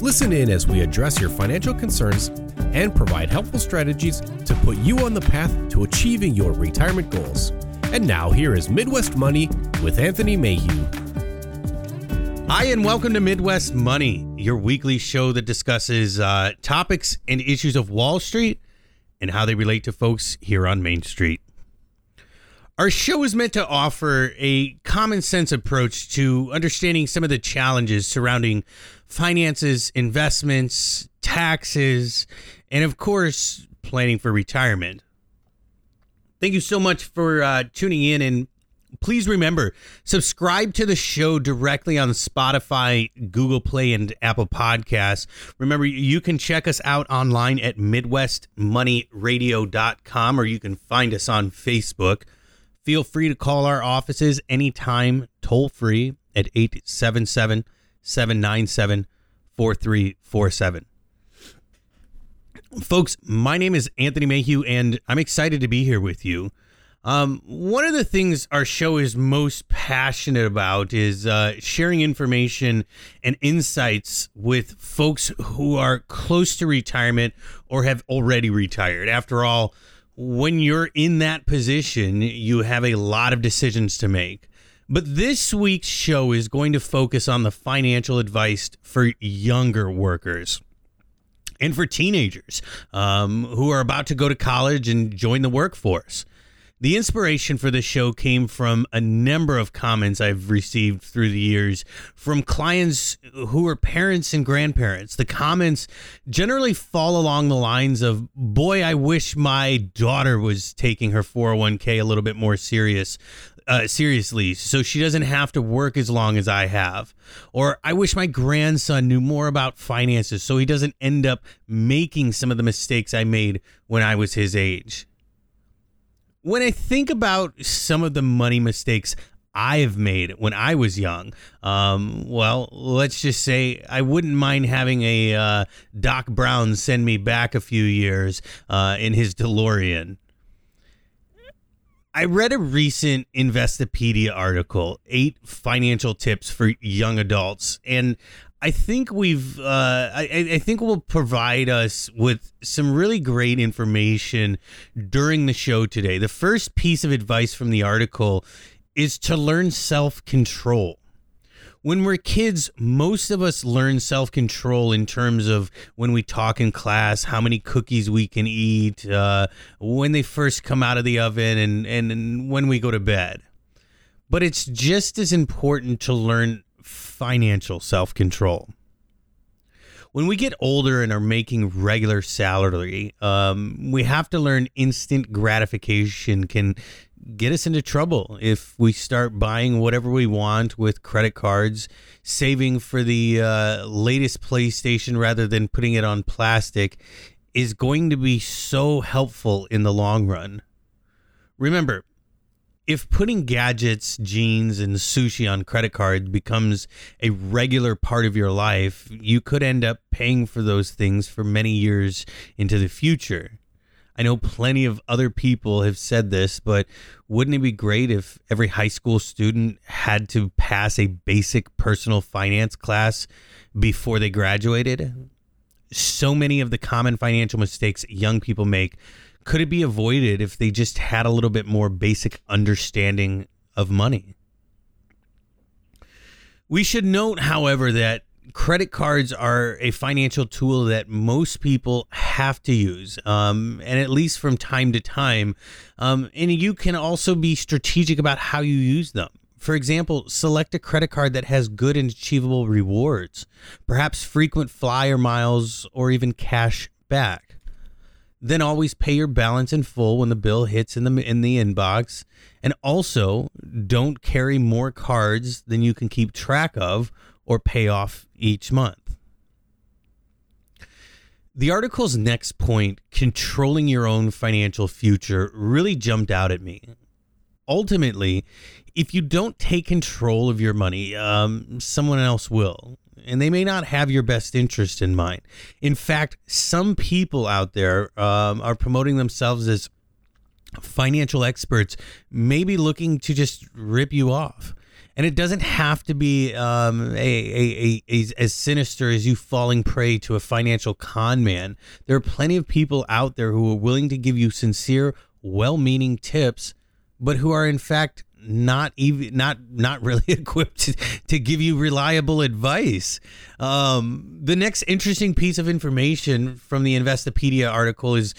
Listen in as we address your financial concerns and provide helpful strategies to put you on the path to achieving your retirement goals. And now here is Midwest Money with Anthony Mayhew. Hi, and welcome to Midwest Money, your weekly show that discusses topics and issues of Wall Street and how they relate to folks here on Main Street. Our show is meant to offer a common sense approach to understanding some of the challenges surrounding finances, investments, taxes, and of course, planning for retirement. Thank you so much for tuning in, and please remember, subscribe to the show directly on Spotify, Google Play, and Apple Podcasts. Remember, you can check us out online at MidwestMoneyRadio.com, or you can find us on Facebook. Feel free to call our offices anytime, toll-free at 877-797-4347. Folks, my name is Anthony Mayhew, and I'm excited to be here with you. One of the things our show is most passionate about is sharing information and insights with folks who are close to retirement or have already retired. After all, when you're in that position, you have a lot of decisions to make. But this week's show is going to focus on the financial advice for younger workers and for teenagers who are about to go to college and join the workforce. The inspiration for this show came from a number of comments I've received through the years from clients who are parents and grandparents. The comments generally fall along the lines of, boy, I wish my daughter was taking her 401k a little bit more seriously so she doesn't have to work as long as I have. Or I wish my grandson knew more about finances so he doesn't end up making some of the mistakes I made when I was his age. When I think about some of the money mistakes I've made when I was young, let's just say I wouldn't mind having a Doc Brown send me back a few years in his DeLorean. I read a recent Investopedia article, 8 Financial Tips for Young Adults, and I think I think will provide us with some really great information during the show today. The first piece of advice from the article is to learn self-control. When we're kids, most of us learn self-control in terms of when we talk in class, how many cookies we can eat, when they first come out of the oven, and when we go to bed. But it's just as important to learn financial self-control. When we get older and are making regular salary, we have to learn instant gratification can get us into trouble if we start buying whatever we want with credit cards, saving for the latest PlayStation rather than putting it on plastic is going to be so helpful in the long run. Remember, if putting gadgets, jeans, and sushi on credit cards becomes a regular part of your life, you could end up paying for those things for many years into the future. I know plenty of other people have said this, but wouldn't it be great if every high school student had to pass a basic personal finance class before they graduated? So many of the common financial mistakes young people make could it be avoided if they just had a little bit more basic understanding of money? We should note, however, that credit cards are a financial tool that most people have to use, and at least from time to time. And you can also be strategic about how you use them. For example, select a credit card that has good and achievable rewards, perhaps frequent flyer miles or even cash back. Then always pay your balance in full when the bill hits in the inbox. And also, don't carry more cards than you can keep track of or pay off each month. The article's next point, controlling your own financial future, really jumped out at me. Ultimately, if you don't take control of your money, someone else will. And they may not have your best interest in mind. In fact, some people out there are promoting themselves as financial experts, maybe looking to just rip you off. And it doesn't have to be as sinister as you falling prey to a financial con man. There are plenty of people out there who are willing to give you sincere, well-meaning tips, but who are in fact not really equipped to give you reliable advice. The next interesting piece of information from the Investopedia article is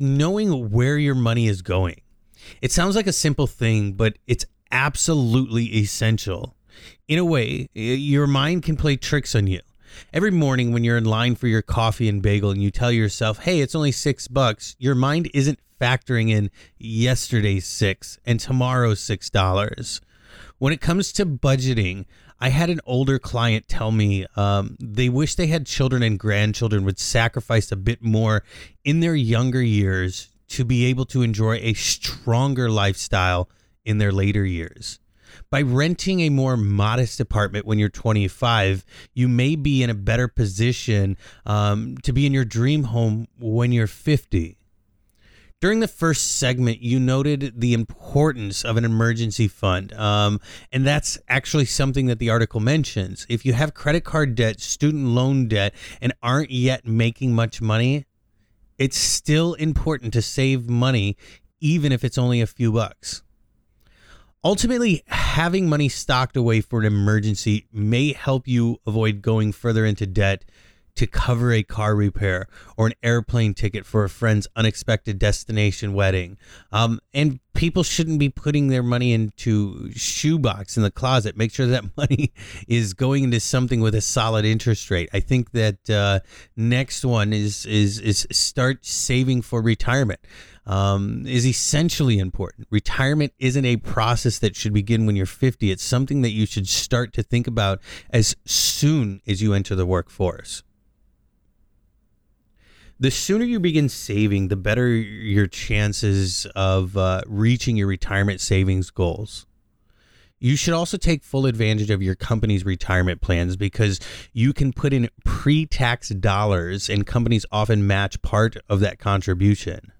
knowing where your money is going. It sounds like a simple thing, but it's absolutely essential. In a way, your mind can play tricks on you. Every morning when you're in line for your coffee and bagel and you tell yourself, hey, it's only $6, your mind isn't factoring in yesterday's $6 and tomorrow's $6. When it comes to budgeting, I had an older client tell me they wish they had children and grandchildren would sacrifice a bit more in their younger years to be able to enjoy a stronger lifestyle in their later years. By renting a more modest apartment when you're 25, you may be in a better position to be in your dream home when you're 50. During the first segment, you noted the importance of an emergency fund, and that's actually something that the article mentions. If you have credit card debt, student loan debt, and aren't yet making much money, it's still important to save money, even if it's only a few bucks. Ultimately, having money stocked away for an emergency may help you avoid going further into debt to cover a car repair or an airplane ticket for a friend's unexpected destination wedding. And people shouldn't be putting their money into shoebox in the closet. Make sure that money is going into something with a solid interest rate. I think that next one is start saving for retirement. Is essentially important. Retirement isn't a process that should begin when you're 50. It's something that you should start to think about as soon as you enter the workforce. The sooner you begin saving, the better your chances of reaching your retirement savings goals. You should also take full advantage of your company's retirement plans because you can put in pre-tax dollars and companies often match part of that contribution.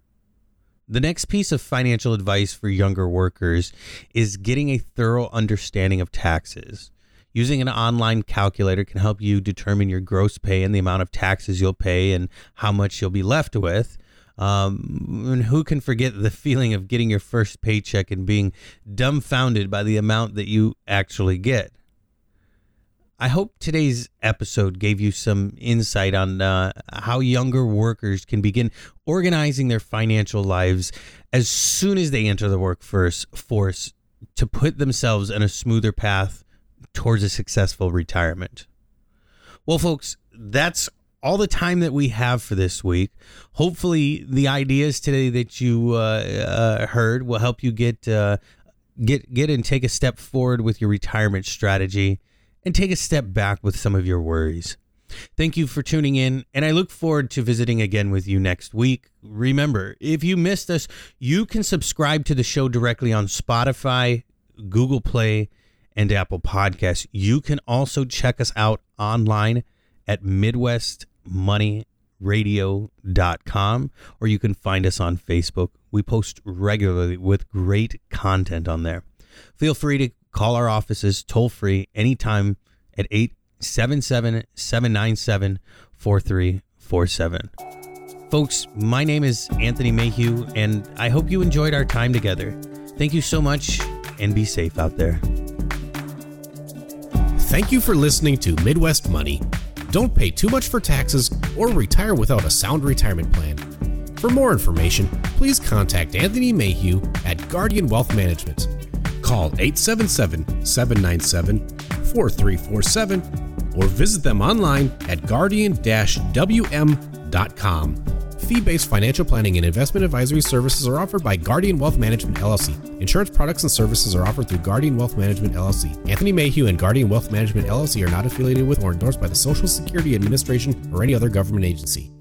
The next piece of financial advice for younger workers is getting a thorough understanding of taxes. Using an online calculator can help you determine your gross pay and the amount of taxes you'll pay and how much you'll be left with. And who can forget the feeling of getting your first paycheck and being dumbfounded by the amount that you actually get? I hope today's episode gave you some insight on how younger workers can begin organizing their financial lives as soon as they enter the workforce to put themselves on a smoother path towards a successful retirement. Well, folks, that's all the time that we have for this week. Hopefully, the ideas today that you heard will help you get and take a step forward with your retirement strategy and take a step back with some of your worries. Thank you for tuning in, and I look forward to visiting again with you next week. Remember, if you missed us, you can subscribe to the show directly on Spotify, Google Play, and Apple Podcasts. You can also check us out online at MidwestMoneyRadio.com, or you can find us on Facebook. We post regularly with great content on there. Feel free to call our offices toll free anytime at 877-797-4347. Folks, my name is Anthony Mayhew, and I hope you enjoyed our time together. Thank you so much, and be safe out there. Thank you for listening to Midwest Money. Don't pay too much for taxes or retire without a sound retirement plan. For more information, please contact Anthony Mayhew at Guardian Wealth Management. Call 877-797-4347 or visit them online at guardian-wm.com. Fee-based financial planning and investment advisory services are offered by Guardian Wealth Management, LLC. Insurance products and services are offered through Guardian Wealth Management, LLC. Anthony Mayhew and Guardian Wealth Management, LLC are not affiliated with or endorsed by the Social Security Administration or any other government agency.